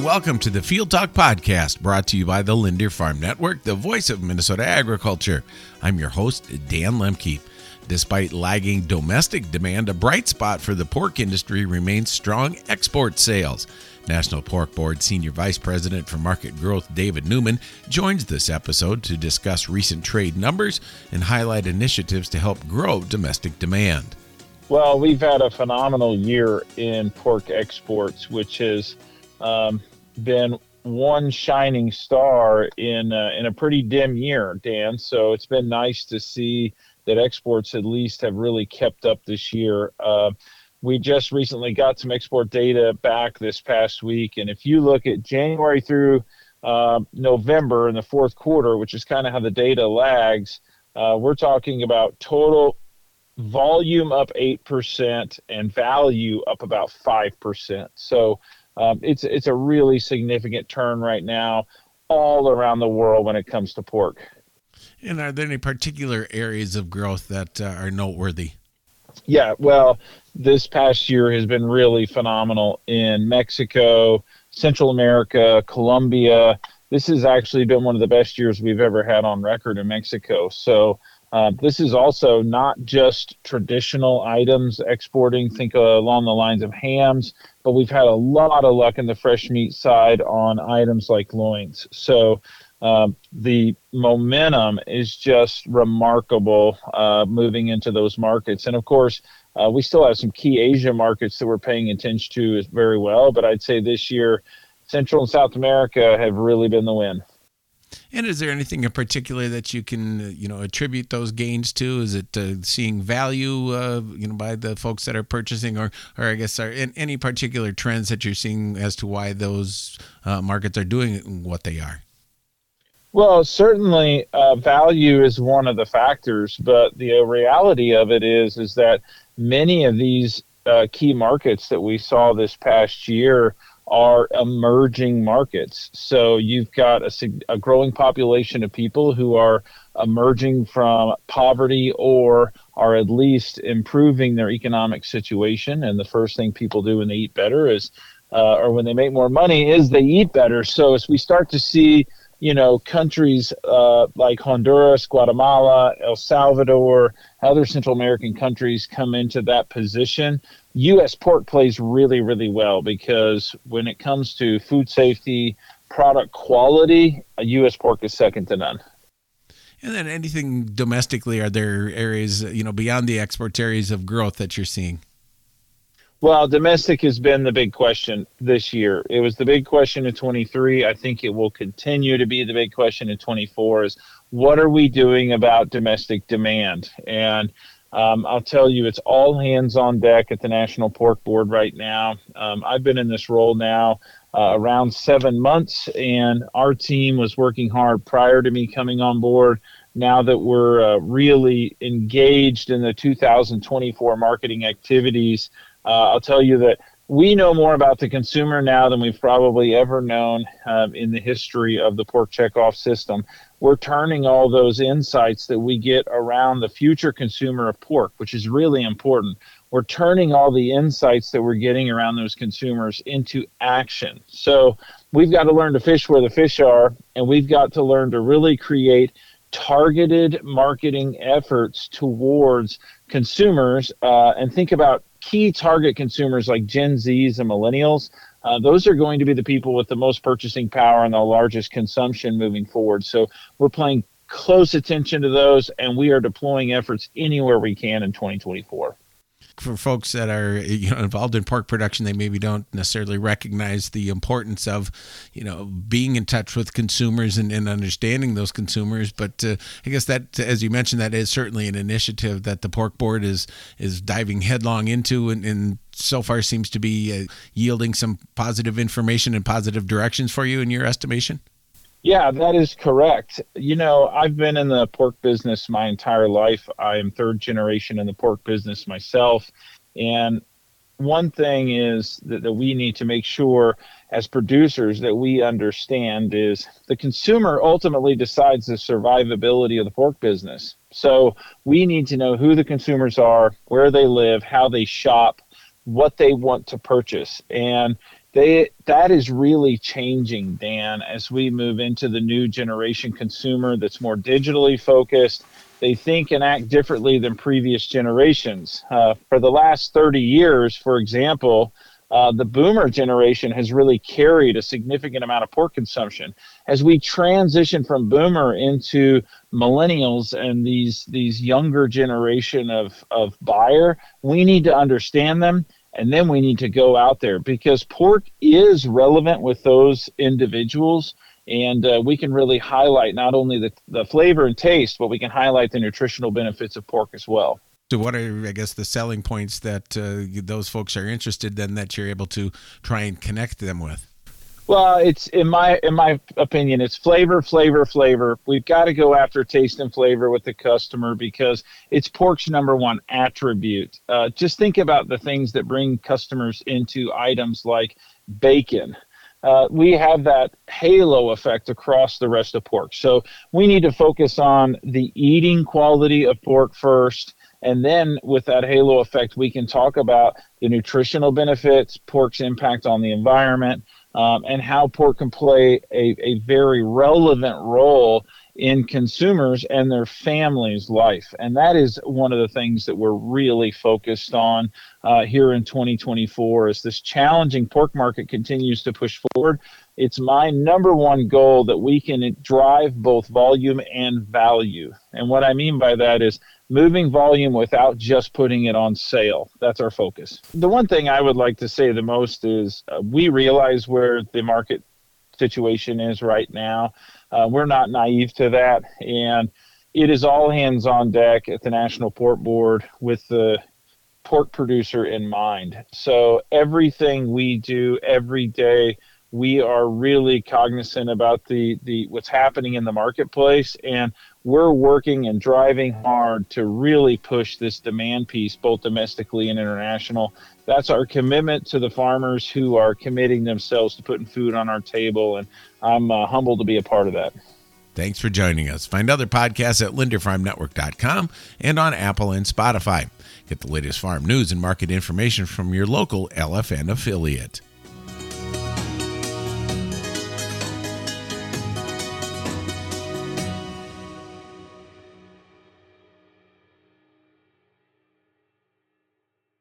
and welcome to the Field Talk Podcast, brought to you by the Linder Farm Network, the voice of Minnesota agriculture. I'm your host, Dan Lemke. Despite lagging domestic demand, a bright spot for the pork industry remains strong export sales. National Pork Board Senior Vice President for Market Growth, David Newman, joins this episode to discuss recent trade numbers and highlight initiatives to help grow domestic demand. Well, we've had a phenomenal year in pork exports, which has been one shining star in a pretty dim year, Dan. So it's been nice to see that exports at least have really kept up this year. We just recently got some export data back this past week. And if you look at January through November in the fourth quarter, which is kind of how the data lags, we're talking about total volume up 8% and value up about 5%. So it's a really significant turn right now all around the world when it comes to pork. And are there any particular areas of growth that are noteworthy? Yeah, well, this past year has been really phenomenal in Mexico, Central America, Colombia. This has actually been one of the best years we've ever had on record in Mexico. So this is also not just traditional items exporting, think along the lines of hams, but we've had a lot of luck in the fresh meat side on items like loins. So the momentum is just remarkable moving into those markets. And, of course, we still have some key Asia markets that we're paying attention to very well, but I'd say this year Central and South America have really been the win. And is there anything in particular that you can, attribute those gains to? Is it seeing value, by the folks that are purchasing, or I guess are any particular trends that you're seeing as to why those markets are doing what they are? Well, certainly value is one of the factors, but the reality of it is that many of these key markets that we saw this past year are emerging markets. So you've got a growing population of people who are emerging from poverty or are at least improving their economic situation. And the first thing people do when they eat better is, or when they make more money, is they eat better. So as we start to see, countries like Honduras, Guatemala, El Salvador, other Central American countries come into that position, U.S. pork plays really, really well, because when it comes to food safety, product quality, U.S. pork is second to none. And then anything domestically, are there areas, beyond the export areas of growth that you're seeing? Well, domestic has been the big question this year. It was the big question in 23. I think it will continue to be the big question in 24 is, what are we doing about domestic demand? And I'll tell you, it's all hands on deck at the National Pork Board right now. I've been in this role now around 7 months, and our team was working hard prior to me coming on board. Now that we're really engaged in the 2024 marketing activities, I'll tell you that we know more about the consumer now than we've probably ever known in the history of the pork checkoff system. We're turning all those insights that we get around the future consumer of pork, which is really important. We're turning all the insights that we're getting around those consumers into action. So we've got to learn to fish where the fish are, and we've got to learn to really create targeted marketing efforts towards consumers and think about key target consumers like Gen Zs and millennials. Those are going to be the people with the most purchasing power and the largest consumption moving forward. So we're paying close attention to those, and we are deploying efforts anywhere we can in 2024. For folks that are involved in pork production, they maybe don't necessarily recognize the importance of being in touch with consumers and understanding those consumers. But I guess that, as you mentioned, that is certainly an initiative that the Pork Board is diving headlong into, and so far seems to be yielding some positive information and positive directions for you in your estimation. Yeah, that is correct. I've been in the pork business my entire life. I am third generation in the pork business myself. And one thing is that we need to make sure as producers that we understand is the consumer ultimately decides the survivability of the pork business. So we need to know who the consumers are, where they live, how they shop, what they want to purchase. And that is really changing, Dan, as we move into the new generation consumer that's more digitally focused. They think and act differently than previous generations. For the last 30 years, for example, the boomer generation has really carried a significant amount of pork consumption. As we transition from boomer into millennials and these younger generation of buyer, we need to understand them. And then we need to go out there because pork is relevant with those individuals, and we can really highlight not only the flavor and taste, but we can highlight the nutritional benefits of pork as well. So what are, I guess, the selling points that those folks are interested in that you're able to try and connect them with? Well, it's in my opinion, it's flavor. We've got to go after taste and flavor with the customer because it's pork's number one attribute. Just think about the things that bring customers into items like bacon. We have that halo effect across the rest of pork. So we need to focus on the eating quality of pork first. And then with that halo effect, we can talk about the nutritional benefits, pork's impact on the environment, and how pork can play a very relevant role in consumers and their family's life. And that is one of the things that we're really focused on here in 2024 as this challenging pork market continues to push forward. It's my number one goal that we can drive both volume and value. And what I mean by that is moving volume without just putting it on sale. That's our focus. The one thing I would like to say the most is we realize where the market situation is right now. We're not naive to that. And it is all hands on deck at the National Pork Board with the pork producer in mind. So everything we do every day, we are really cognizant about the what's happening in the marketplace, and we're working and driving hard to really push this demand piece, both domestically and international. That's our commitment to the farmers who are committing themselves to putting food on our table, and I'm humbled to be a part of that. Thanks for joining us. Find other podcasts at linderfarmnetwork.com and on Apple and Spotify. Get the latest farm news and market information from your local LFN affiliate.